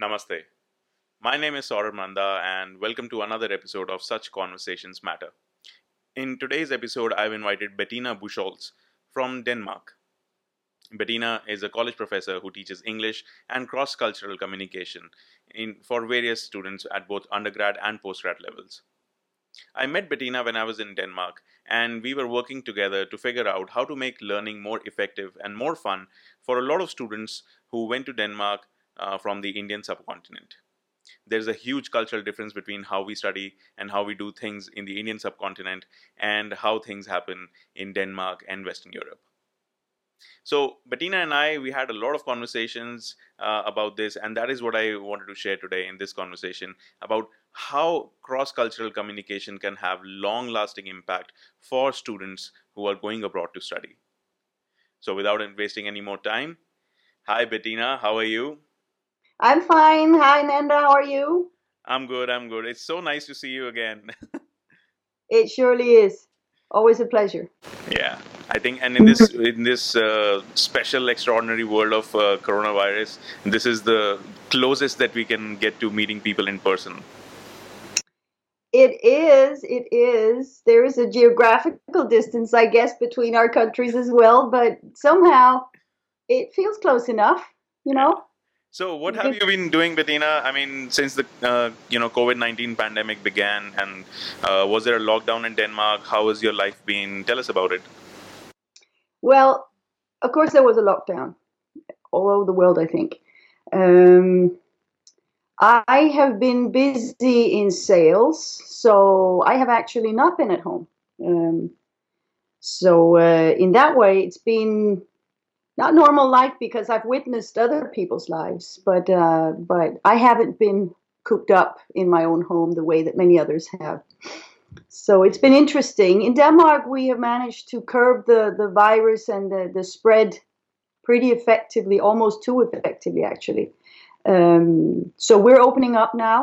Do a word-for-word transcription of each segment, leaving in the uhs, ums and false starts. Namaste. My name is Saurabh Nanda and welcome to another episode of Such Conversations Matter. In today's episode, I've invited Bettina Buchholtz from Denmark. Bettina is a college professor who teaches English and cross-cultural communication in, for various students at both undergrad and postgrad levels. I met Bettina when I was in Denmark and we were working together to figure out how to make learning more effective and more fun for a lot of students who went to Denmark Uh, from the Indian subcontinent. There's a huge cultural difference between how we study and how we do things in the Indian subcontinent and how things happen in Denmark and Western Europe. So Bettina and I, we had a lot of conversations uh, about this, and that is what I wanted to share today in this conversation about how cross-cultural communication can have long-lasting impact for students who are going abroad to study. So without wasting any more time, hi Bettina, how are you? I'm fine. Hi, Nanda. How are you? I'm good. I'm good. It's so nice to see you again. It surely is. Always a pleasure. Yeah, I think, and in this in this uh, special, extraordinary world of uh, coronavirus, this is the closest that we can get to meeting people in person. It is. It is. There is a geographical distance, I guess, between our countries as well, but somehow it feels close enough, you know? So what have you been doing, Bettina? I mean, since the uh, you know COVID nineteen pandemic began, and uh, was there a lockdown in Denmark? How has your life been? Tell us about it. Well, of course there was a lockdown all over the world, I think. Um, I have been busy in sales, so I have actually not been at home. Um, so uh, in that way, it's been not normal life because I've witnessed other people's lives, but uh, but I haven't been cooped up in my own home the way that many others have. So it's been interesting. In Denmark, we have managed to curb the, the virus and the, the spread pretty effectively, almost too effectively, actually. Um, so we're opening up now.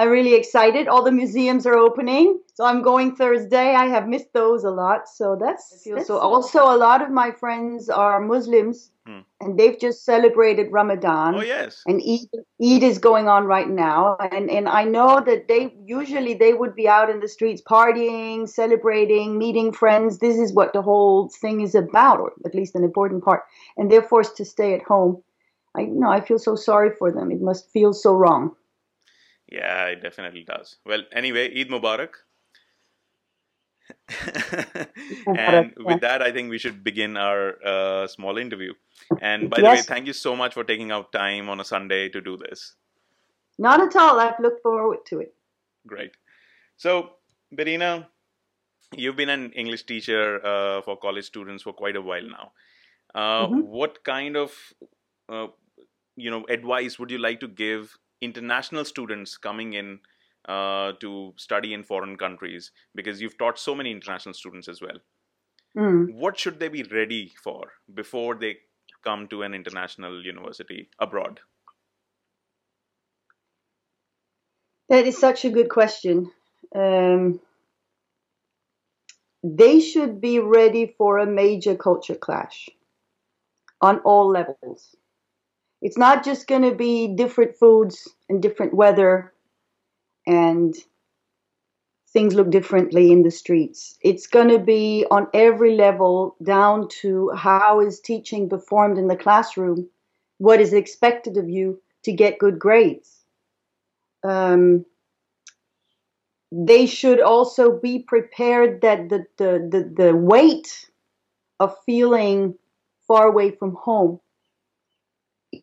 I'm really excited. All the museums are opening. So I'm going Thursday. I have missed those a lot. So that's, that's so also a lot of my friends are Muslims hmm. and they've just celebrated Ramadan. Oh, yes. And Eid, Eid is going on right now. And and I know that they usually they would be out in the streets partying, celebrating, meeting friends. This is what the whole thing is about, or at least an important part. And they're forced to stay at home. I you know, I feel so sorry for them. It must feel so wrong. Yeah, it definitely does. Well, anyway, Eid Mubarak. And with that, I think we should begin our uh, small interview. And by yes. the way, thank you so much for taking out time on a Sunday to do this. Not at all. I've looked forward to it. Great. So, Bettina, you've been an English teacher uh, for college students for quite a while now. Uh, mm-hmm. What kind of uh, you know, advice would you like to give international students coming in uh, to study in foreign countries, because you've taught so many international students as well? Mm. What should they be ready for before they come to an international university abroad? That is such a good question. Um, they should be ready for a major culture clash on all levels. It's not just going to be different foods and different weather and things look differently in the streets. It's going to be on every level, down to how is teaching performed in the classroom, what is expected of you to get good grades. Um, they should also be prepared that the, the, the, the weight of feeling far away from home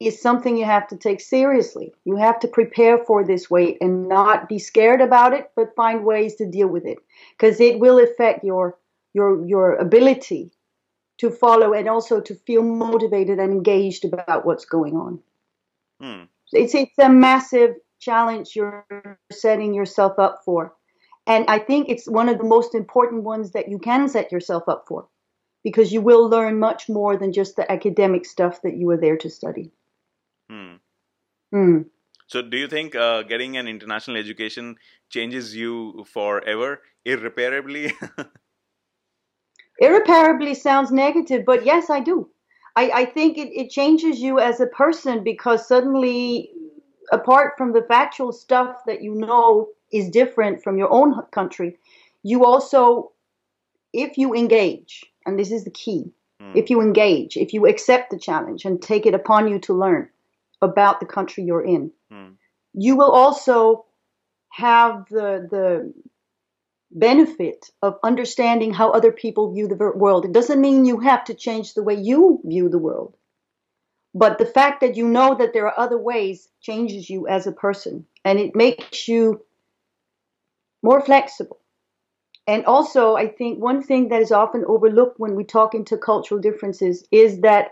is something you have to take seriously. You have to prepare for this weight and not be scared about it, but find ways to deal with it, because it will affect your your your ability to follow and also to feel motivated and engaged about what's going on. Hmm. It's it's a massive challenge you're setting yourself up for, and I think it's one of the most important ones that you can set yourself up for, because you will learn much more than just the academic stuff that you were there to study. Hmm. Mm. So do you think uh, getting an international education changes you forever, irreparably? Irreparably sounds negative, but yes, I do. I, I think it, it changes you as a person, because suddenly apart from the factual stuff that you know is different from your own country, you also, if you engage, and this is the key, mm. if you engage, if you accept the challenge and take it upon you to learn about the country you're in, mm. you will also have the the benefit of understanding how other people view the world. It doesn't mean you have to change the way you view the world, but the fact that you know that there are other ways changes you as a person, and it makes you more flexible. And also, I think one thing that is often overlooked when we talk into cultural differences is that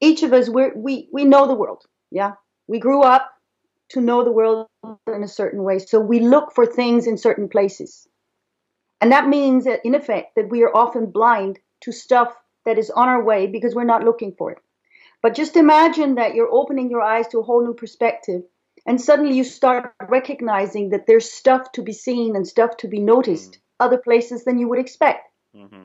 each of us, we're, we we know the world. Yeah, we grew up to know the world in a certain way, so we look for things in certain places, and that means that in effect that we are often blind to stuff that is on our way because we're not looking for it. But just imagine that you're opening your eyes to a whole new perspective, and suddenly you start recognizing that there's stuff to be seen and stuff to be noticed, mm-hmm. other places than you would expect. Mm-hmm.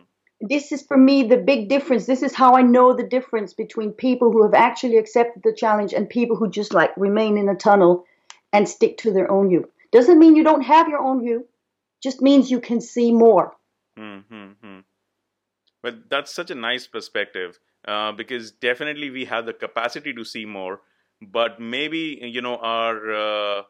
This is, for me, the big difference. This is how I know the difference between people who have actually accepted the challenge and people who just like remain in a tunnel and stick to their own view. Doesn't mean you don't have your own view. Just means you can see more. Mm-hmm. But that's such a nice perspective, uh, because definitely we have the capacity to see more, but maybe, you know, our uh,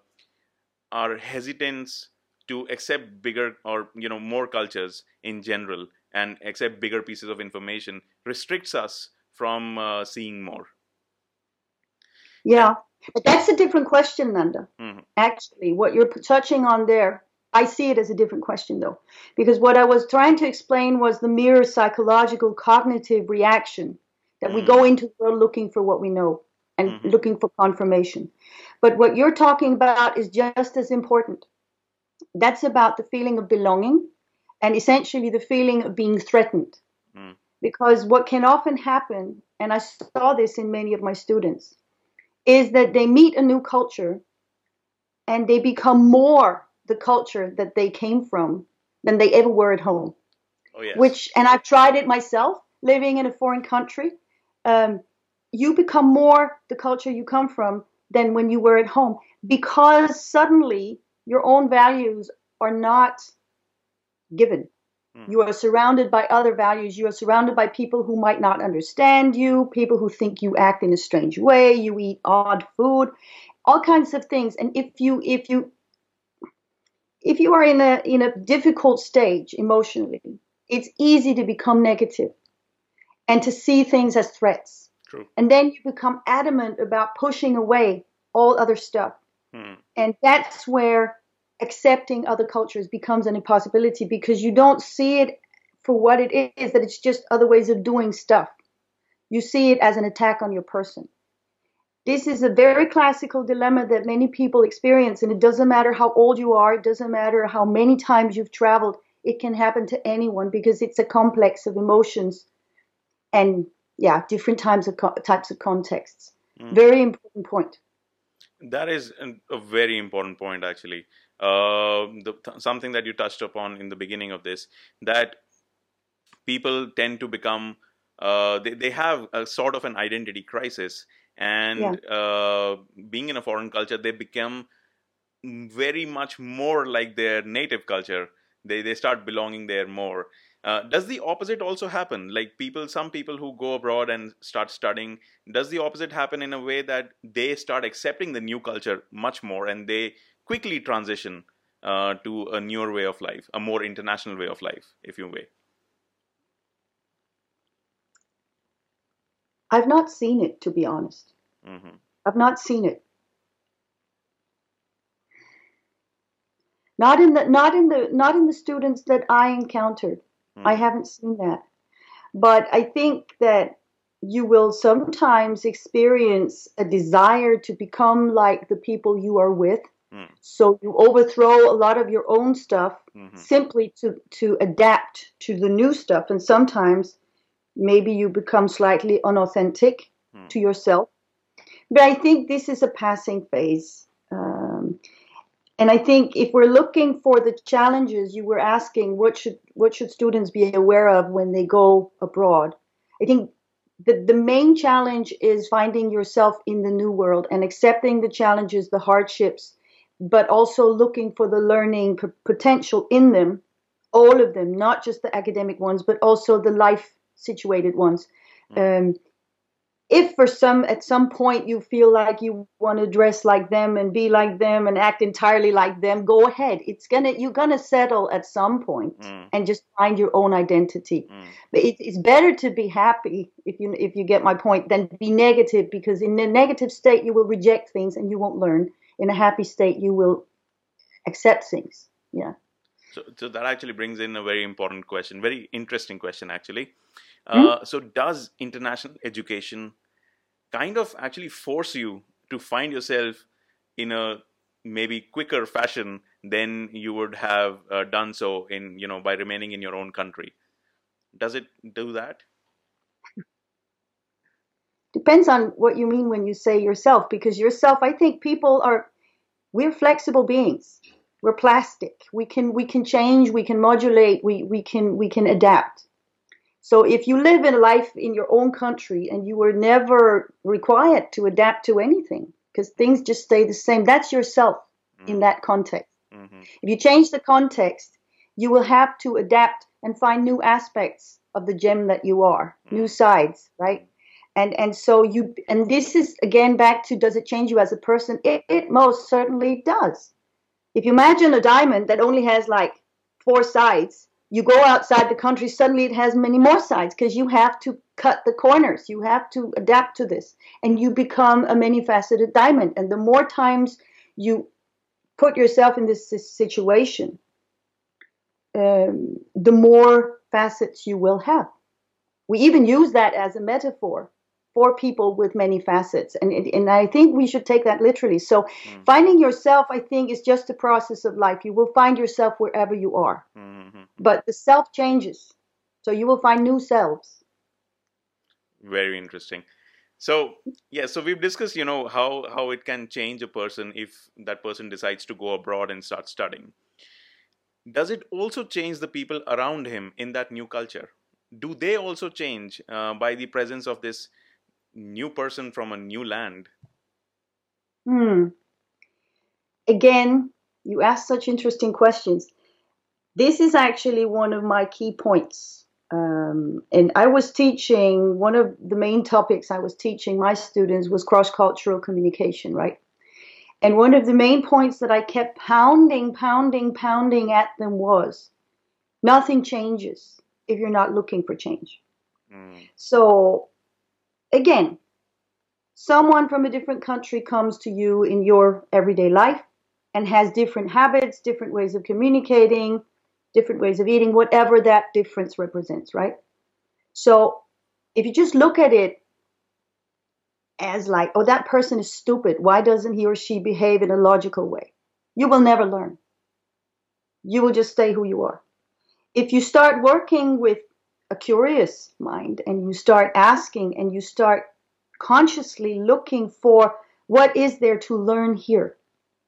our hesitance to accept bigger or, you know, more cultures in general and accept bigger pieces of information restricts us from uh, seeing more. Yeah, but that's a different question, Nanda. Mm-hmm. Actually, what you're touching on there, I see it as a different question, though, because what I was trying to explain was the mere psychological cognitive reaction that mm-hmm. we go into the world looking for what we know and mm-hmm. looking for confirmation. But what you're talking about is just as important. That's about the feeling of belonging, and essentially the feeling of being threatened. Mm. Because what can often happen, and I saw this in many of my students, is that they meet a new culture and they become more the culture that they came from than they ever were at home. Oh, yes. Which, and I've tried it myself, living in a foreign country. Um, you become more the culture you come from than when you were at home, because suddenly your own values are not given. Mm. You are surrounded by other values. You are surrounded by people who might not understand you, people who think you act in a strange way, you eat odd food, all kinds of things. And if you if you if you are in a in a difficult stage emotionally, it's easy to become negative and to see things as threats. True. And then you become adamant about pushing away all other stuff. Mm. And that's where accepting other cultures becomes an impossibility, because you don't see it for what it is, that it's just other ways of doing stuff. You see it as an attack on your person. This is a very classical dilemma that many people experience, and it doesn't matter how old you are, it doesn't matter how many times you've traveled, it can happen to anyone, because it's a complex of emotions and yeah, different types of co- types of contexts. Mm. Very important point. That is a very important point, actually. Uh, the, th- something that you touched upon in the beginning of this, that people tend to become, uh, they, they have a sort of an identity crisis, and yeah. uh, being in a foreign culture, they become very much more like their native culture. They they start belonging there more. Uh, does the opposite also happen? Like people, some people who go abroad and start studying, does the opposite happen in a way that they start accepting the new culture much more, and they quickly transition uh, to a newer way of life, a more international way of life, if you will? I've not seen it, to be honest. Mm-hmm. I've not seen it. Not in the not in the not in the students that I encountered. Mm. I haven't seen that. But I think that you will sometimes experience a desire to become like the people you are with. Mm. So you overthrow a lot of your own stuff mm-hmm. simply to, to adapt to the new stuff. And sometimes maybe you become slightly unauthentic mm. to yourself. But I think this is a passing phase. Um, and I think if we're looking for the challenges you were asking, what should what should students be aware of when they go abroad? I think the, the main challenge is finding yourself in the new world and accepting the challenges, the hardships, but also looking for the learning p- potential in them, all of them, not just the academic ones, but also the life situated ones. Um, if for some, at some point you feel like you want to dress like them and be like them and act entirely like them, go ahead. It's gonna, you're gonna settle at some point mm. and just find your own identity. Mm. But it, it's better to be happy, if you if you get my point, than be negative, because in a negative state you will reject things and you won't learn. In a happy state you will accept things. Yeah. So, so that actually brings in a very important question, very interesting question actually. Uh, mm-hmm. So does international education kind of actually force you to find yourself in a maybe quicker fashion than you would have uh, done so in, you know, by remaining in your own country? Does it do that? Depends on what you mean when you say yourself, because yourself, I think people are, we're flexible beings. We're plastic. We can, we can change, we can modulate, we, we can, we can adapt. So if you live in life in your own country and you were never required to adapt to anything because things just stay the same, that's yourself mm-hmm. in that context. Mm-hmm. If you change the context, you will have to adapt and find new aspects of the gem that you are, mm-hmm. new sides, right? And and so you, and this is again back to, does it change you as a person? It, it most certainly does. If you imagine a diamond that only has like four sides, you go outside the country, suddenly it has many more sides because you have to cut the corners. You have to adapt to this and you become a many-faceted diamond. And the more times you put yourself in this, this situation, um, the more facets you will have. We even use that as a metaphor for people with many facets. And, and I think we should take that literally. So mm. finding yourself, I think, is just a process of life. You will find yourself wherever you are. Mm-hmm. But the self changes. So you will find new selves. Very interesting. So, yeah, so we've discussed, you know, how, how it can change a person if that person decides to go abroad and start studying. Does it also change the people around him in that new culture? Do they also change uh, by the presence of this new person from a new land? Hmm. Again, you ask such interesting questions. This is actually one of my key points. Um, and I was teaching, one of the main topics I was teaching my students was cross-cultural communication, right? And one of the main points that I kept pounding, pounding, pounding at them was, nothing changes if you're not looking for change. Mm. So, again, someone from a different country comes to you in your everyday life and has different habits, different ways of communicating, different ways of eating, whatever that difference represents, right? So if you just look at it as like, oh, that person is stupid. Why doesn't he or she behave in a logical way? You will never learn. You will just stay who you are. If you start working with a curious mind and you start asking and you start consciously looking for what is there to learn here,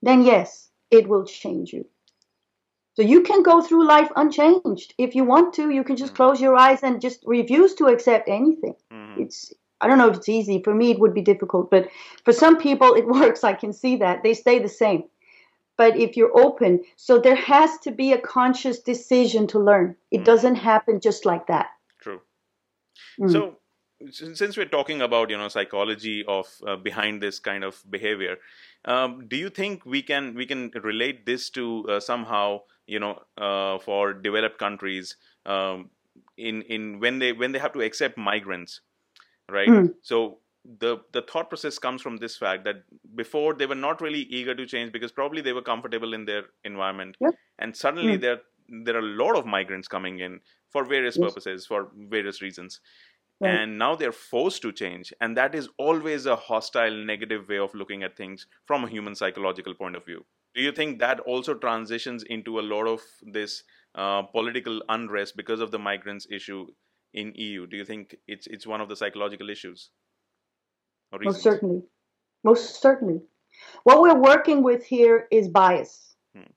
then yes, it will change you. So you can go through life unchanged. If you want to, you can just close your eyes and just refuse to accept anything. Mm-hmm. It's, I don't know if it's easy. For me, it would be difficult, but for some people it works. I can see that they stay the same. But if you're open, so there has to be a conscious decision to learn. It doesn't happen just like that. True. Mm. So since we're talking about, you know, psychology of uh, behind this kind of behavior, um, do you think we can we can relate this to uh, somehow, you know, uh, for developed countries um, in in when they when they have to accept migrants, right? Mm. So the the thought process comes from this fact that before they were not really eager to change because probably they were comfortable in their environment. Yep. And suddenly mm. there there are a lot of migrants coming in for various yes. purposes, for various reasons. Right. And now they're forced to change. And that is always a hostile, negative way of looking at things from a human psychological point of view. Do you think that also transitions into a lot of this uh, political unrest because of the migrants issue in E U? Do you think it's it's one of the psychological issues? Most certainly. Most certainly. What we're working with here is bias. Hmm.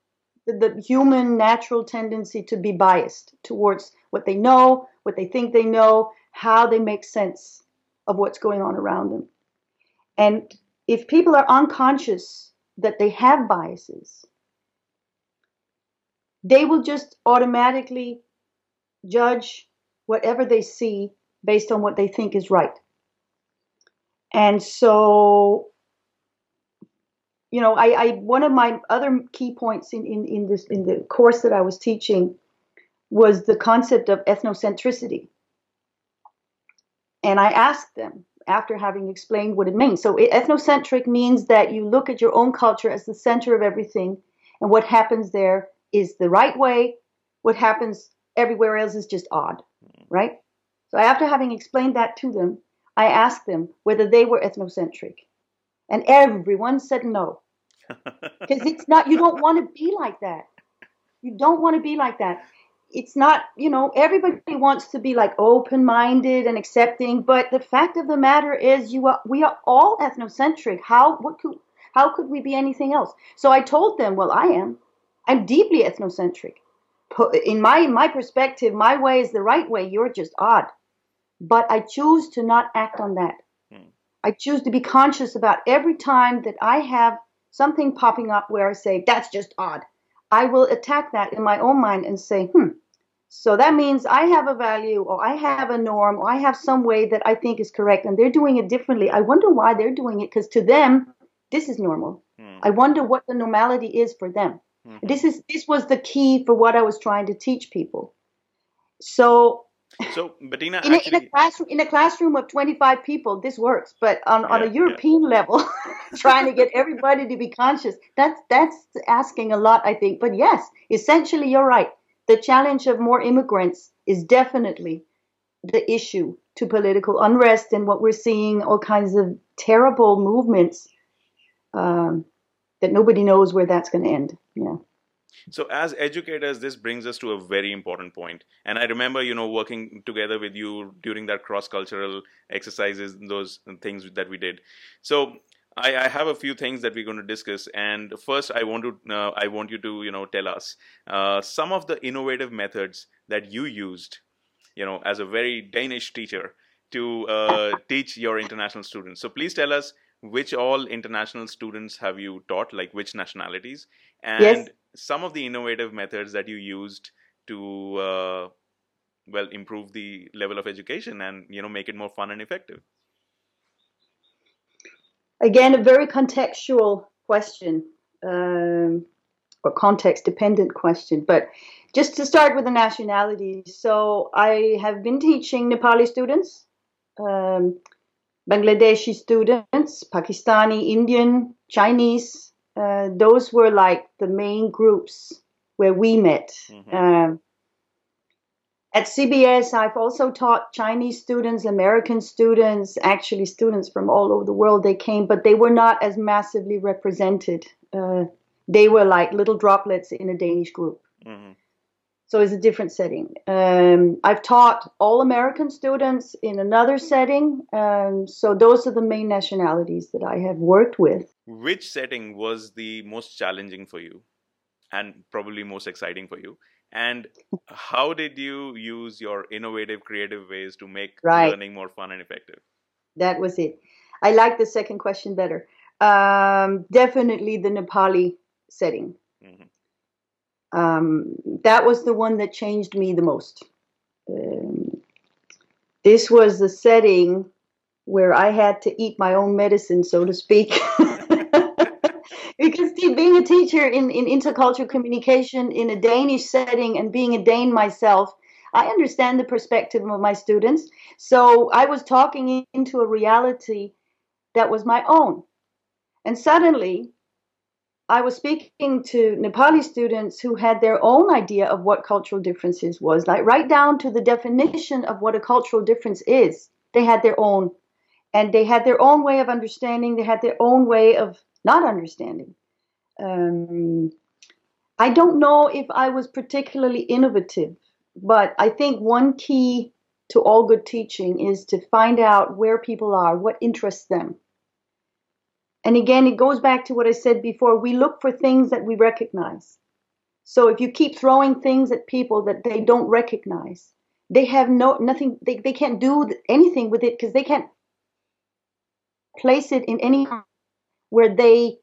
The, the human natural tendency to be biased towards what they know, what they think they know, how they make sense of what's going on around them. And if people are unconscious that they have biases, they will just automatically judge whatever they see based on what they think is right. And so, you know, I, I one of my other key points in, in, in this in the course that I was teaching was the concept of ethnocentricity. And I asked them, after having explained what it means. So ethnocentric means that you look at your own culture as the center of everything, and what happens there is the right way. What happens everywhere else is just odd, right? So after having explained that to them, I asked them whether they were ethnocentric. And everyone said no. Because it's not, you don't want to be like that. You don't want to be like that. It's not, you know, everybody wants to be like open-minded and accepting, but the fact of the matter is you are, we are all ethnocentric. How, what could, how could we be anything else? So I told them, well, I am. I'm deeply ethnocentric. In my, my perspective, my way is the right way. You're just odd. But I choose to not act on that. Hmm. I choose to be conscious about every time that I have something popping up where I say, that's just odd. I will attack that in my own mind and say, hmm, so that means I have a value, or I have a norm, or I have some way that I think is correct, and they're doing it differently. I wonder why they're doing it, because to them, this is normal. Mm. I wonder what the normality is for them. Mm. This is this was the key for what I was trying to teach people. So, so Bettina, in, actually... a, in, a classroom, in a classroom of twenty-five people, this works. But on, yeah, on a European yeah. level, trying to get everybody to be conscious, that's, that's asking a lot, I think. But yes, essentially, you're right. The challenge of more immigrants is definitely the issue to political unrest and what we're seeing, all kinds of terrible movements um, that nobody knows where that's going to end. Yeah. So as educators, this brings us to a very important point. And I remember, you know, working together with you during that cross-cultural exercises, those things that we did. So I, I have a few things that we're going to discuss. And first, I want to, uh, I want you to, you know, tell us uh, some of the innovative methods that you used, you know, as a very Danish teacher to uh, teach your international students. So please tell us which all international students have you taught, like which nationalities, and yes. some of the innovative methods that you used to, uh, well, improve the level of education and, you know, make it more fun and effective. Again, a very contextual question, um, or context-dependent question, but just to start with the nationalities. So I have been teaching Nepali students, um, Bangladeshi students, Pakistani, Indian, Chinese. Uh, those were like the main groups where we met. Mm-hmm. Um, at C B S, I've also taught Chinese students, American students, actually students from all over the world. They came, but they were not as massively represented. Uh, they were like little droplets in a Danish group. Mm-hmm. So it's a different setting. Um, I've taught all American students in another setting. Um, so those are the main nationalities that I have worked with. Which setting was the most challenging for you and probably most exciting for you? And how did you use your innovative, creative ways to make right. learning more fun and effective? That was it. I like the second question better. Um, definitely the Nepali setting. Mm-hmm. Um, that was the one that changed me the most. Um, this was the setting where I had to eat my own medicine, so to speak. Because being a teacher in, in intercultural communication in a Danish setting and being a Dane myself, I understand the perspective of my students. So I was talking into a reality that was my own. And suddenly, I was speaking to Nepali students who had their own idea of what cultural differences was, like right down to the definition of what a cultural difference is. They had their own, and they had their own way of understanding. They had their own way of not understanding. Um, I don't know if I was particularly innovative, but I think one key to all good teaching is to find out where people are, what interests them. And again, it goes back to what I said before. We look for things that we recognize. So if you keep throwing things at people that they don't recognize, they have no nothing. They, they can't do anything with it because they can't place it in any where they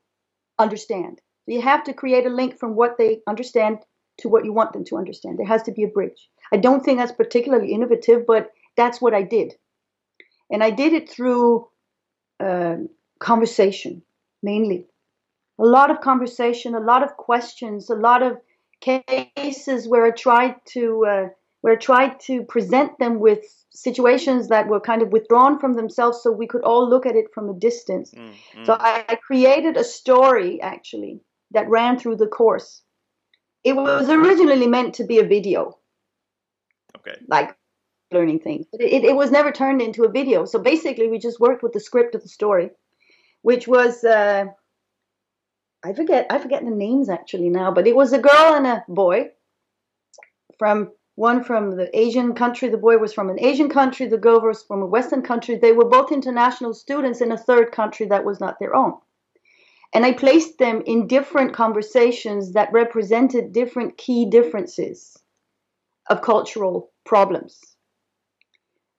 understand. So you have to create a link from what they understand to what you want them to understand. There has to be a bridge. I don't think that's particularly innovative, but that's what I did. And I did it through uh, conversation, mainly. A lot of conversation, a lot of questions, a lot of cases where I tried to uh, where I tried to present them with situations that were kind of withdrawn from themselves, so we could all look at it from a distance. Mm-hmm. So I, I created a story, actually, that ran through the course. It was originally meant to be a video, okay, like learning thing. But it, it was never turned into a video. So basically, we just worked with the script of the story, which was uh, I forget I forget the names actually now, but it was a girl and a boy, from one from the Asian country. The boy was from an Asian country. The girl was from a Western country. They were both international students in a third country that was not their own. And I placed them in different conversations that represented different key differences of cultural problems.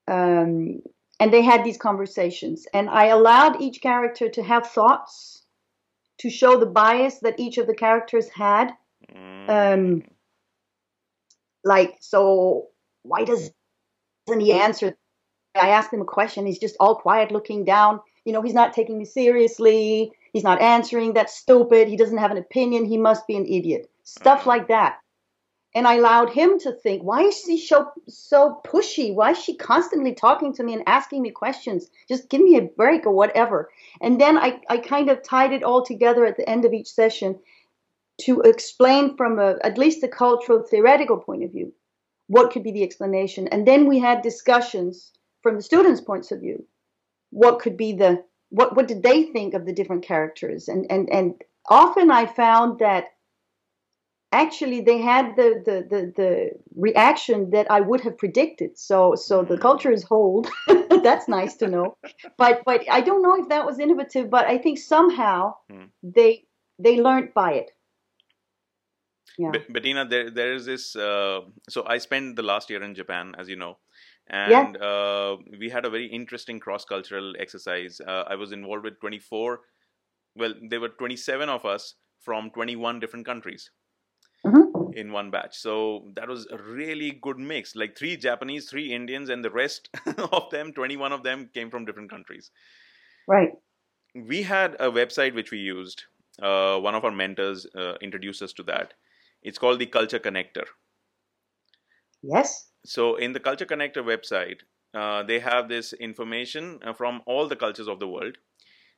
Um, and they had these conversations. And I allowed each character to have thoughts, to show the bias that each of the characters had. Um, like, so why does, doesn't he answer? I asked him a question. He's just all quiet, looking down. You know, he's not taking me seriously. He's not answering. That's stupid. He doesn't have an opinion. He must be an idiot. Stuff like that. And I allowed him to think, why is she so, so pushy? Why is she constantly talking to me and asking me questions? Just give me a break or whatever. And then I, I kind of tied it all together at the end of each session to explain from a, at least a cultural theoretical point of view, what could be the explanation. And then we had discussions from the students' points of view. What could be the What what did they think of the different characters? And and, and often I found that actually they had the, the, the, the reaction that I would have predicted. So so the culture is whole. That's nice to know. But but I don't know if that was innovative, but I think somehow hmm. they they learned by it. Yeah. B- Bettina, there there is this. Uh, so I spent the last year in Japan, as you know. And yeah. uh, we had a very interesting cross-cultural exercise. Uh, I was involved with twenty-four, well, there were twenty-seven of us from twenty-one different countries mm-hmm. in one batch. So that was a really good mix, like three Japanese, three Indians, and the rest of them, twenty-one of them came from different countries. Right. We had a website which we used. Uh, one of our mentors uh, introduced us to that. It's called the Culture Connector. Yes. So in the Culture Connector website, uh, they have this information from all the cultures of the world.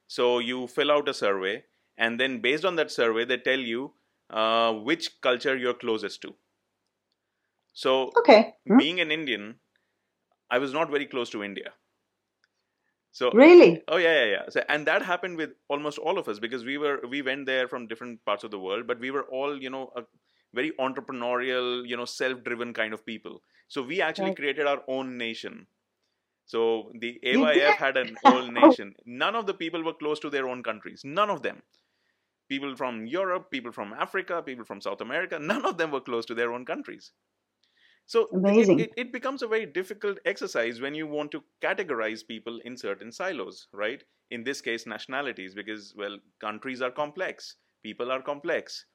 So you fill out a survey, and then based on that survey, they tell you uh, which culture you're closest to. So okay. mm-hmm. being an Indian, I was not very close to India. So really? Oh yeah, yeah, yeah. So, and that happened with almost all of us because we were we went there from different parts of the world, but we were all, you know, a, very entrepreneurial, you know, self-driven kind of people. So we actually right. created our own nation. So the A Y F had an own nation. None of the people were close to their own countries. None of them. People from Europe, people from Africa, people from South America, none of them were close to their own countries. So Amazing. It, it, it becomes a very difficult exercise when you want to categorize people in certain silos, right? In this case, nationalities, because, well, countries are complex. People are complex.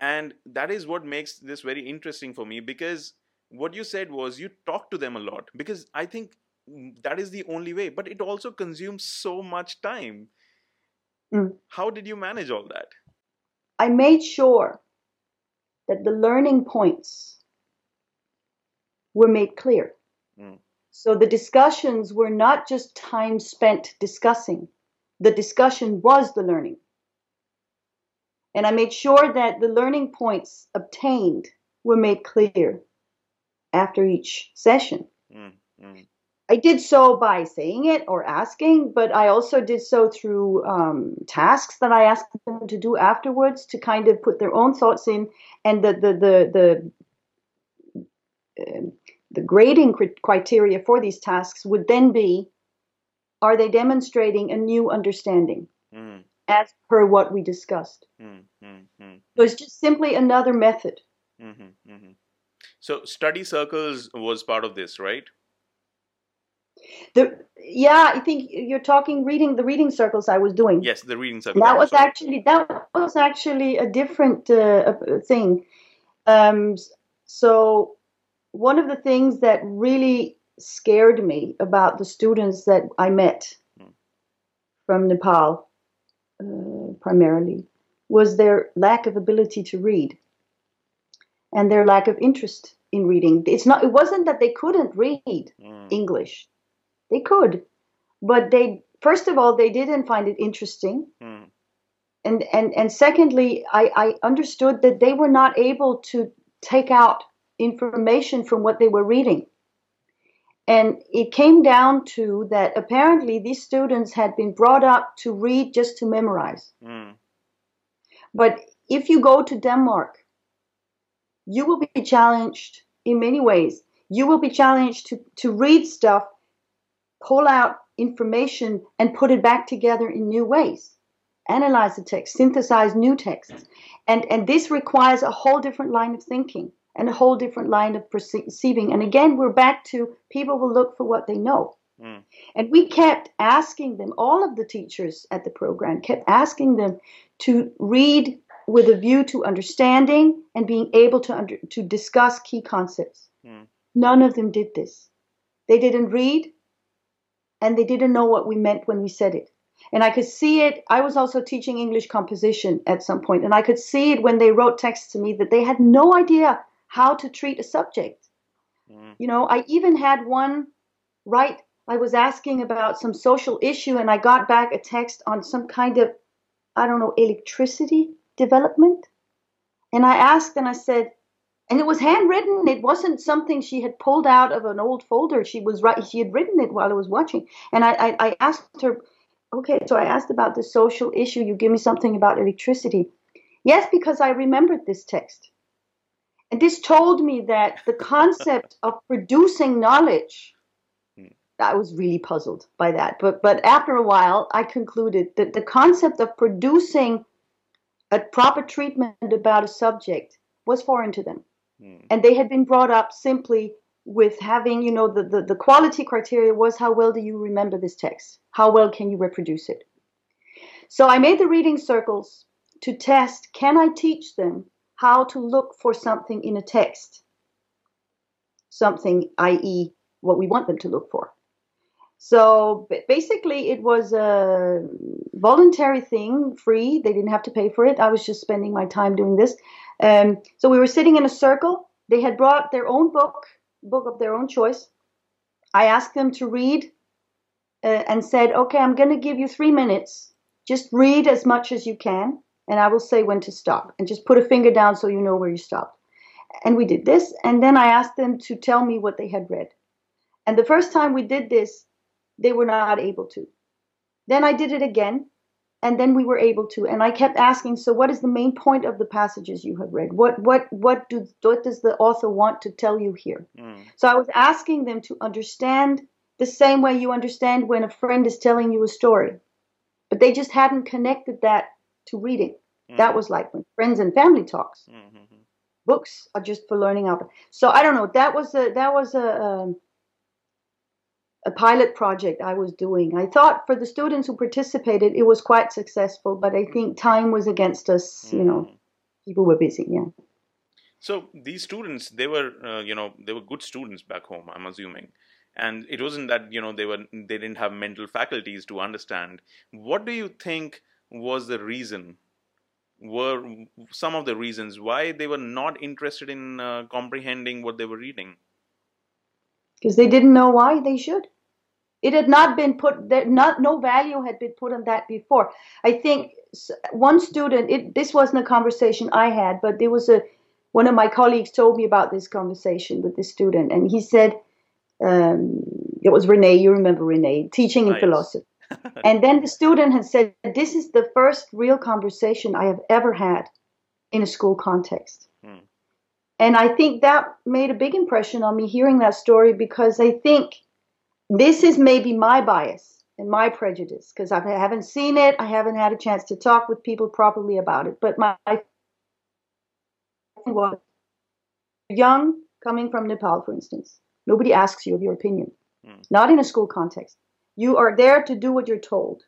And that is what makes this very interesting for me, because what you said was you talk to them a lot, because I think that is the only way. But it also consumes so much time. Mm. How did you manage all that? I made sure that the learning points were made clear. Mm. So the discussions were not just time spent discussing. The discussion was the learning. And I made sure that the learning points obtained were made clear after each session. Mm, mm. I did so by saying it or asking, but I also did so through um, tasks that I asked them to do afterwards to kind of put their own thoughts in. And the the the the, uh, the grading cr- criteria for these tasks would then be, are they demonstrating a new understanding? Mm. As per what we discussed. Mm, mm, mm. So it's just simply another method. Mm-hmm, mm-hmm. So study circles was part of this, right? The yeah, I think you're talking reading the reading circles I was doing. Yes, the reading circles. That was sorry. actually that was actually a different uh, thing. Um, so one of the things that really scared me about the students that I met mm. from Nepal, uh, primarily, was their lack of ability to read and their lack of interest in reading. It's not. It wasn't that they couldn't read mm. English. They could, but they, first of all, they didn't find it interesting. Mm. And, and, and secondly, I, I understood that they were not able to take out information from what they were reading. And it came down to that apparently these students had been brought up to read just to memorize. Mm. But if you go to Denmark, you will be challenged in many ways. You will be challenged to, to read stuff, pull out information and put it back together in new ways, analyze the text, synthesize new texts. And, and this requires a whole different line of thinking and a whole different line of perceiving. And again, we're back to people will look for what they know. Mm. And we kept asking them, all of the teachers at the program kept asking them to read with a view to understanding and being able to under, to discuss key concepts. Mm. None of them did this. They didn't read. And they didn't know what we meant when we said it. And I could see it. I was also teaching English composition at some point, and I could see it when they wrote texts to me that they had no idea how to treat a subject. Mm. You know, I even had one right. I was asking about some social issue, and I got back a text on some kind of, I don't know, electricity development. And I asked, and I said, and it was handwritten. It wasn't something she had pulled out of an old folder. She was right. She had written it while I was watching. And I, I, I asked her, okay, so I asked about the social issue. You give me something about electricity. Yes, because I remembered this text. And this told me that the concept of producing knowledge, I was really puzzled by that. But, but after a while, I concluded that the concept of producing a proper treatment about a subject was foreign to them. And they had been brought up simply with having, you know, the, the, the quality criteria was how well do you remember this text? How well can you reproduce it? So I made the reading circles to test, can I teach them how to look for something in a text? Something, that is what we want them to look for. So basically it was a voluntary thing, free. They didn't have to pay for it. I was just spending my time doing this. Um, so we were sitting in a circle. They had brought their own book, book of their own choice. I asked them to read uh, and said, okay, I'm going to give you three minutes. Just read as much as you can. And I will say when to stop and just put a finger down so you know where you stopped. And we did this. And then I asked them to tell me what they had read. And the first time we did this, they were not able to. Then I did it again, and then we were able to. And I kept asking, so what is the main point of the passages you have read? What what what do what does the author want to tell you here? Mm. So I was asking them to understand the same way you understand when a friend is telling you a story. But they just hadn't connected that to reading. Mm. That was like when friends and family talks. Mm-hmm. Books are just for learning out. So I don't know. That was a, that was a... Um, a pilot project I was doing. I thought for the students who participated, it was quite successful, but I think time was against us. Mm. You know, people were busy. Yeah. So these students, they were, uh, you know, they were good students back home, I'm assuming. And it wasn't that, you know, they were, they didn't have mental faculties to understand. What do you think was the reason, were some of the reasons why they were not interested in uh, comprehending what they were reading? Because they didn't know why they should. It had not been put, there, not, no value had been put on that before. I think one student, it, this wasn't a conversation I had, but there was a, one of my colleagues told me about this conversation with this student. And he said, um, it was Renee, you remember Renee, teaching in nice. philosophy. And then the student had said, this is the first real conversation I have ever had in a school context. Hmm. And I think that made a big impression on me hearing that story, because I think this is maybe my bias and my prejudice, because I haven't seen it. I haven't had a chance to talk with people properly about it. But my was young, coming from Nepal, for instance. Nobody asks you of your opinion. mm. not in a school context. You are there to do what you're told.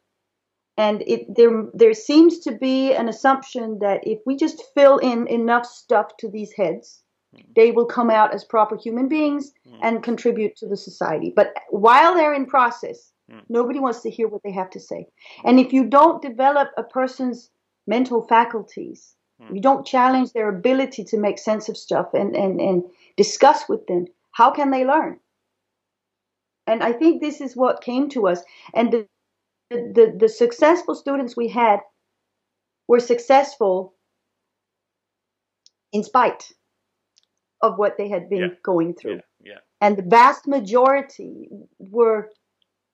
And it, there there seems to be an assumption that if we just fill in enough stuff to these heads, mm. they will come out as proper human beings mm. and contribute to the society. But while they're in process, mm. nobody wants to hear what they have to say. And if you don't develop a person's mental faculties, mm. you don't challenge their ability to make sense of stuff and, and, and discuss with them, how can they learn? And I think this is what came to us. And the The, the, the successful students we had were successful in spite of what they had been yeah. going through. Yeah. Yeah. And the vast majority were,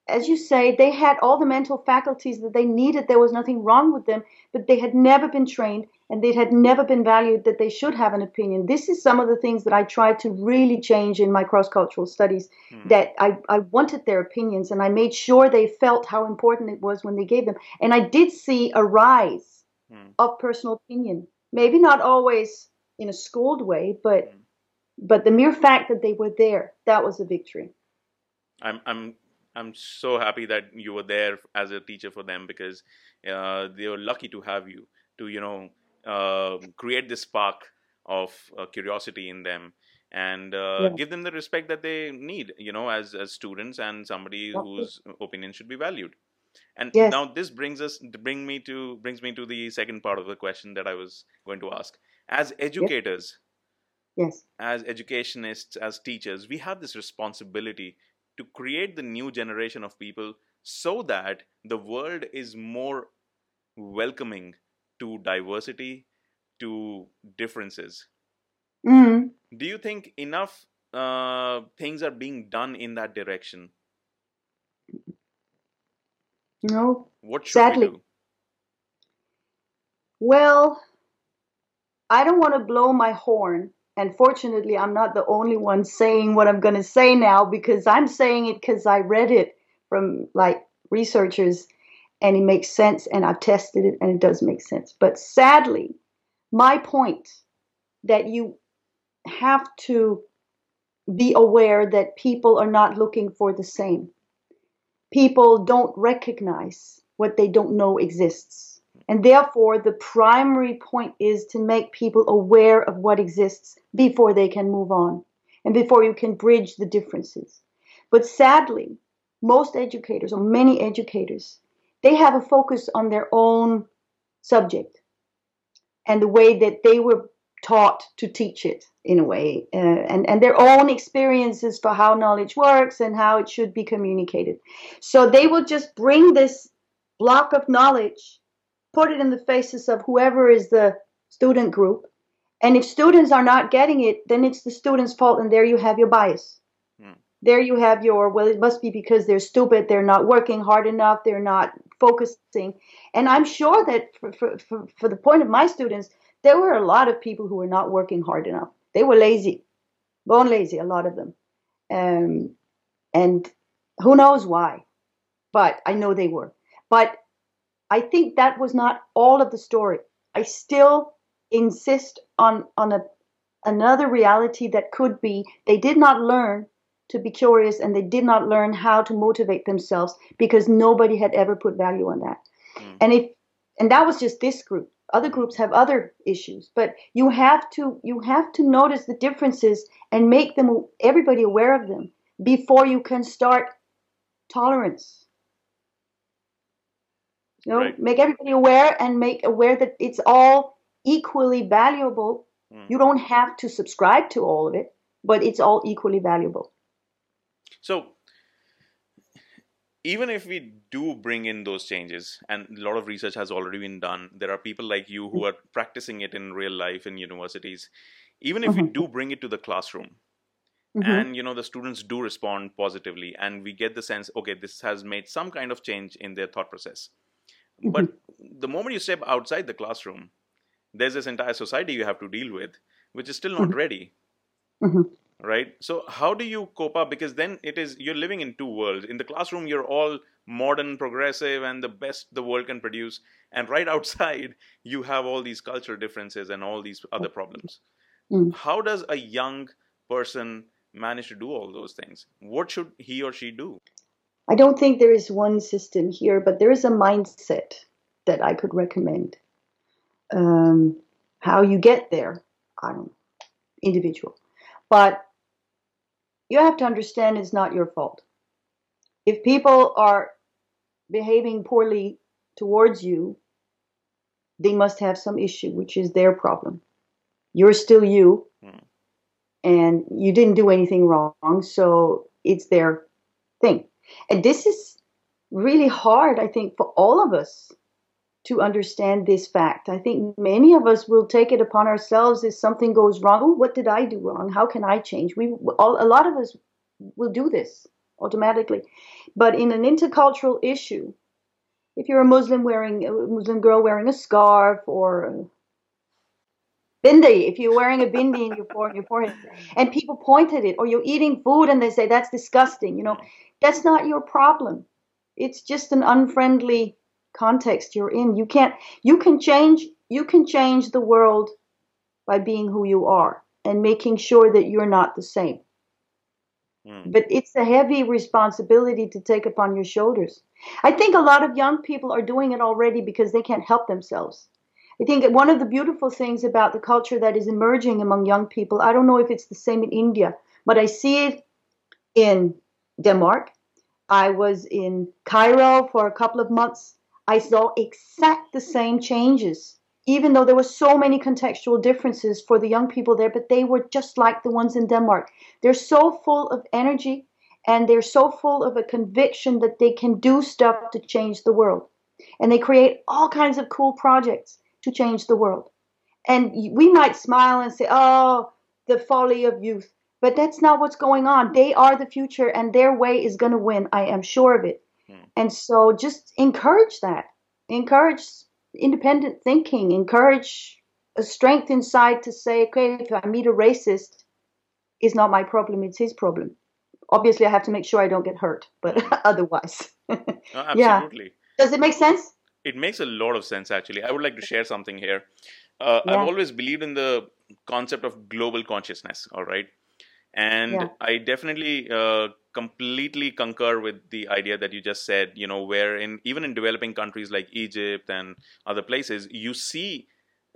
as you say, they had all the mental faculties that they needed. There was nothing wrong with them, but they had never been trained and they had never been valued that they should have an opinion. This is some of the things that I tried to really change in my cross-cultural studies, mm. that I, I wanted their opinions and I made sure they felt how important it was when they gave them. And I did see a rise mm. of personal opinion, maybe not always in a schooled way, but mm. but the mere fact that they were there, that was a victory. I'm I'm I'm so happy that you were there as a teacher for them, because uh, they were lucky to have you to, you know, uh, create this spark of uh, curiosity in them and uh, yeah. give them the respect that they need, you know, as, as students and somebody yeah. whose opinion should be valued. And yes. now this brings us bring me to brings me to the second part of the question that I was going to ask. As educators, yes, as educationists, as teachers, we have this responsibility to create the new generation of people so that the world is more welcoming to diversity, to differences. Mm-hmm. Do you think enough uh, things are being done in that direction? No. What should sadly. we do? Well, I don't want to blow my horn. And fortunately, I'm not the only one saying what I'm going to say now, because I'm saying it because I read it from like researchers and it makes sense and I've tested it and it does make sense. But sadly, my point that you have to be aware that people are not looking for the same. People don't recognize what they don't know exists. And therefore, the primary point is to make people aware of what exists before they can move on and before you can bridge the differences. But sadly, most educators or many educators, they have a focus on their own subject and the way that they were taught to teach it in a way, uh, and, and their own experiences for how knowledge works and how it should be communicated. So they will just bring this block of knowledge, put it in the faces of whoever is the student group. And if students are not getting it, then it's the student's fault. And there you have your bias. Mm. There you have your, well, it must be because they're stupid. They're not working hard enough. They're not focusing. And I'm sure that for, for, for, for the point of my students, there were a lot of people who were not working hard enough. They were lazy, bone lazy, a lot of them. Um, and who knows why, but I know they were. But I think that was not all of the story. I still insist on, on a, another reality that could be they did not learn to be curious and they did not learn how to motivate themselves because nobody had ever put value on that. Mm. And if and that was just this group. Other groups have other issues, but you have to you have to notice the differences and make them everybody aware of them before you can start tolerance. You know, right. Make everybody aware and make aware that it's all equally valuable. Mm. You don't have to subscribe to all of it, but it's all equally valuable. So even if we do bring in those changes, and a lot of research has already been done, there are people like you who are practicing it in real life in universities. Even if mm-hmm. we do bring it to the classroom, mm-hmm. and, you know, the students do respond positively and we get the sense, okay, this has made some kind of change in their thought process. But the moment you step outside the classroom, there's this entire society you have to deal with, which is still not mm-hmm. ready, mm-hmm. right? So how do you cope up? Because then it is, you're living in two worlds. In the classroom, you're all modern, progressive, and the best the world can produce. And right outside, you have all these cultural differences and all these other problems. Mm-hmm. How does a young person manage to do all those things? What should he or she do? I don't think there is one system here, but there is a mindset that I could recommend. Um, how you get there, I don't know, individual. But you have to understand it's not your fault. If people are behaving poorly towards you, they must have some issue, which is their problem. You're still you, mm. and you didn't do anything wrong, so it's their thing. And this is really hard, I think, for all of us to understand this fact. I think many of us will take it upon ourselves if something goes wrong. Oh, what did I do wrong? How can I change? We all, a lot of us will do this automatically. But in an intercultural issue, if you're a Muslim wearing a Muslim girl wearing a scarf or a bindi, if you're wearing a bindi in your forehead, your forehead, and people point at it, or you're eating food and they say that's disgusting, you know, that's not your problem. It's just an unfriendly context you're in. You can't. You can change. You can change the world by being who you are and making sure that you're not the same. Mm. But it's a heavy responsibility to take upon your shoulders. I think a lot of young people are doing it already because they can't help themselves. I think one of the beautiful things about the culture that is emerging among young people, I don't know if it's the same in India, but I see it in Denmark. I was in Cairo for a couple of months. I saw exact the same changes, even though there were so many contextual differences for the young people there, but they were just like the ones in Denmark. They're so full of energy, and they're so full of a conviction that they can do stuff to change the world. And they create all kinds of cool projects to change the world. And we might smile and say, oh, the folly of youth. But that's not what's going on. They are the future, and their way is going to win. I am sure of it. Mm. And so just encourage that. Encourage independent thinking. Encourage a strength inside to say, okay, if I meet a racist, it's not my problem, it's his problem. Obviously, I have to make sure I don't get hurt, but otherwise. No, absolutely. Yeah. Does it make sense? It makes a lot of sense, actually. I would like to share something here. Uh, yeah. I've always believed in the concept of global consciousness, all right? And yeah. I definitely uh, completely concur with the idea that you just said, you know, where in, even in developing countries like Egypt and other places, you see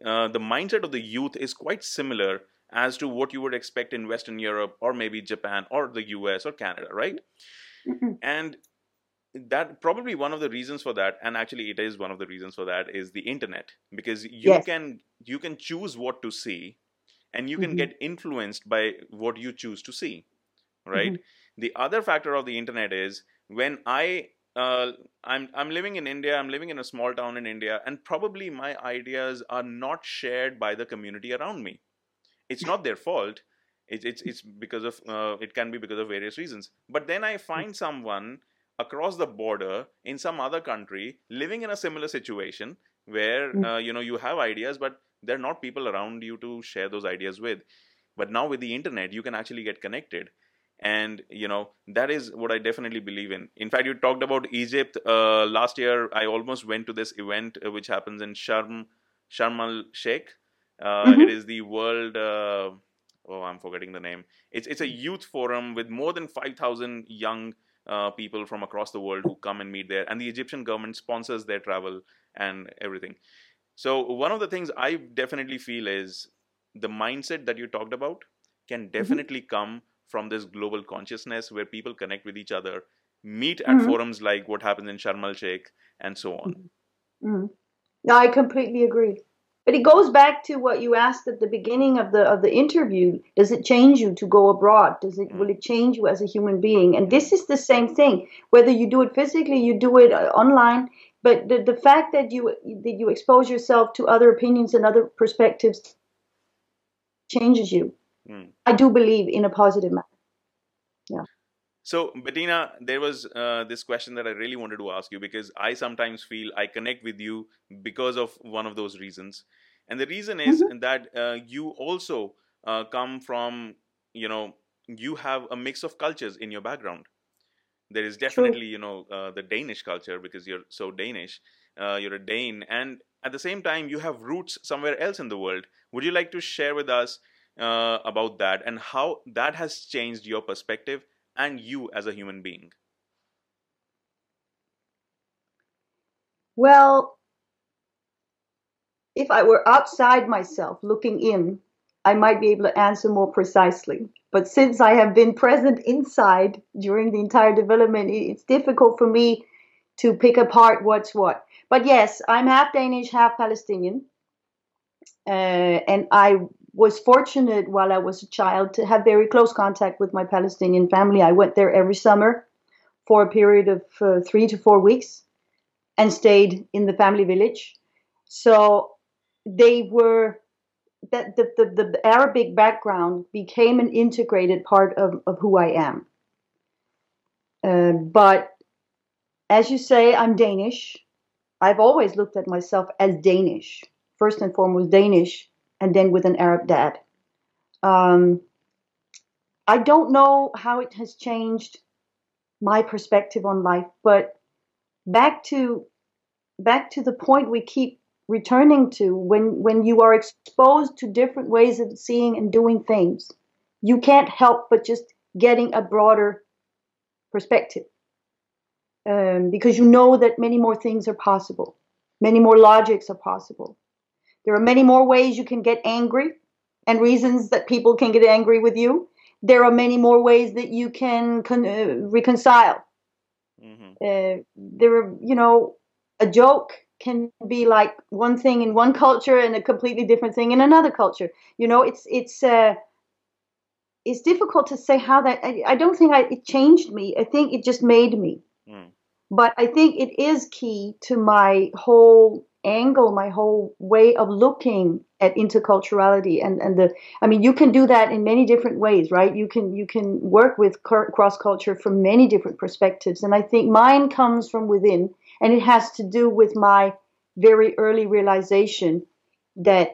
uh, the mindset of the youth is quite similar as to what you would expect in Western Europe or maybe Japan or the U S or Canada, right? Mm-hmm. And that probably one of the reasons for that, and actually it is one of the reasons for that, is the internet. Because you yes. can you can choose what to see, and you mm-hmm. can get influenced by what you choose to see, right? Mm-hmm. The other factor of the internet is when I, uh, I'm, I'm living in India, I'm living in a small town in India, and probably my ideas are not shared by the community around me. It's not their fault. It's it's it's because of uh, it can be because of various reasons. But then I find someone across the border in some other country living in a similar situation where uh, you know you have ideas, but there are not people around you to share those ideas with. But now with the internet, you can actually get connected, and you know that is what I definitely believe in. In fact, you talked about Egypt uh, last year. I almost went to this event uh, which happens in Sharm Sharm el-Sheikh. Uh, mm-hmm. It is the world, uh, oh, I'm forgetting the name. It's it's a youth forum with more than five thousand young uh, people from across the world who come and meet there. And the Egyptian government sponsors their travel and everything. So one of the things I definitely feel is the mindset that you talked about can definitely mm-hmm. come from this global consciousness where people connect with each other, meet at mm-hmm. forums like what happens in Sharm el-Sheikh and so on. Mm-hmm. No, I completely agree. But it goes back to what you asked at the beginning of the of the interview. Does it change you to go abroad? Does it will it change you as a human being? And this is the same thing. Whether you do it physically, you do it online. But the, the fact that you that you expose yourself to other opinions and other perspectives changes you. Mm. I do believe in a positive manner. Yeah. So, Bettina, there was uh, this question that I really wanted to ask you because I sometimes feel I connect with you because of one of those reasons. And the reason is mm-hmm. that uh, you also uh, come from, you know, you have a mix of cultures in your background. There is definitely, True. you know, uh, the Danish culture because you're so Danish. Uh, you're a Dane. And at the same time, you have roots somewhere else in the world. Would you like to share with us uh, about that and how that has changed your perspective and you as a human being? Well, if I were outside myself looking in, I might be able to answer more precisely. But since I have been present inside during the entire development, it's difficult for me to pick apart what's what. But yes, I'm half Danish, half Palestinian. Uh, and I was fortunate while I was a child to have very close contact with my Palestinian family. I went there every summer for a period of uh, three to four weeks and stayed in the family village. So they were... that the, the, the Arabic background became an integrated part of, of who I am. Uh, but as you say, I'm Danish. I've always looked at myself as Danish, first and foremost Danish, and then with an Arab dad. Um, I don't know how it has changed my perspective on life, but back to back to the point we keep returning to, when, when you are exposed to different ways of seeing and doing things, you can't help but just getting a broader perspective. Um, because you know that many more things are possible. Many more logics are possible. There are many more ways you can get angry and reasons that people can get angry with you. There are many more ways that you can con- uh, reconcile. Mm-hmm. Uh, there are, you know, a joke can be like one thing in one culture and a completely different thing in another culture. You know, it's it's uh, it's difficult to say how that. I, I don't think I, it changed me. I think it just made me. Mm. But I think it is key to my whole angle, my whole way of looking at interculturality and and the. I mean, you can do that in many different ways, right? You can you can work with cross culture from many different perspectives, and I think mine comes from within. And it has to do with my very early realization that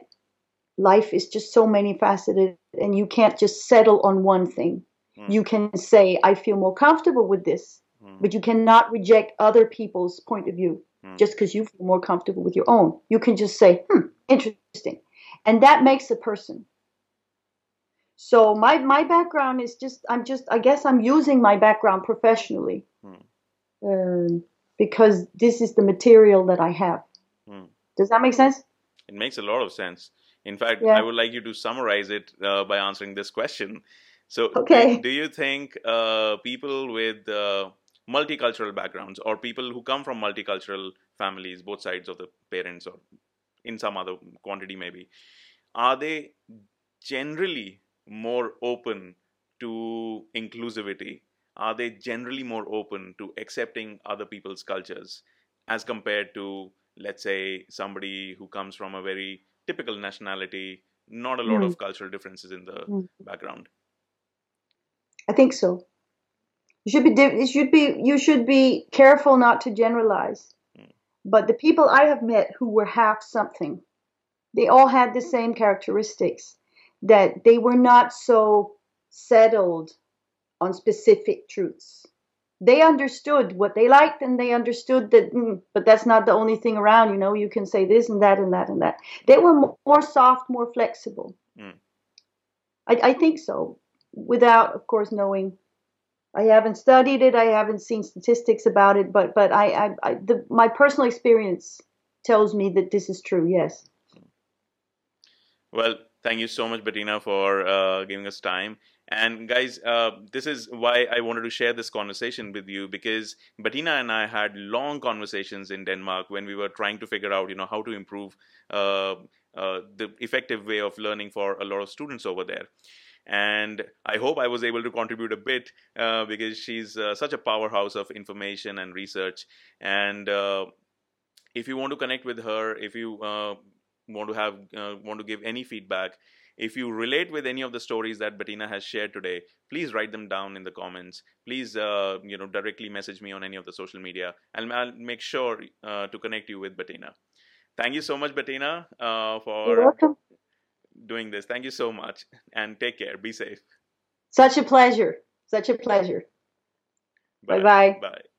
life is just so many faceted and you can't just settle on one thing. Mm. You can say, I feel more comfortable with this, mm. but you cannot reject other people's point of view mm. just because you feel more comfortable with your own. You can just say, hmm, interesting. And that makes a person. So my, my background is just, I'm just, I guess I'm using my background professionally. Mm. Um, Because this is the material that I have. Mm. Does that make sense? It makes a lot of sense. In fact, yeah. I would like you to summarize it uh, by answering this question. So okay. do, do you think uh, people with uh, multicultural backgrounds or people who come from multicultural families, both sides of the parents or in some other quantity maybe, are they generally more open to inclusivity? Are they generally more open to accepting other people's cultures as compared to, let's say, somebody who comes from a very typical nationality, not a lot mm. of cultural differences in the mm. background? I think so. You should be, it should be, you should be careful not to generalize. Mm. But the people I have met who were half something, they all had the same characteristics, that they were not so settled on specific truths. They understood what they liked and they understood that, mm, but that's not the only thing around, you know, you can say this and that and that and that. They were more soft, more flexible. Mm. I, I think so, without, of course, knowing. I haven't studied it, I haven't seen statistics about it, but but I, I, I the, my personal experience tells me that this is true, yes. Well, thank you so much, Bettina, for uh, giving us time. And guys, uh, this is why I wanted to share this conversation with you, because Bettina and I had long conversations in Denmark when we were trying to figure out, you know, how to improve uh, uh, the effective way of learning for a lot of students over there. And I hope I was able to contribute a bit uh, because she's uh, such a powerhouse of information and research. And uh, if you want to connect with her, if you uh, want to have uh, want to give any feedback, if you relate with any of the stories that Bettina has shared today, please write them down in the comments. Please, uh, you know, directly message me on any of the social media. I'll, I'll make sure uh, to connect you with Bettina. Thank you so much, Bettina, uh, for doing this. Thank you so much. And take care. Be safe. Such a pleasure. Such a pleasure. Bye. Bye-bye. Bye.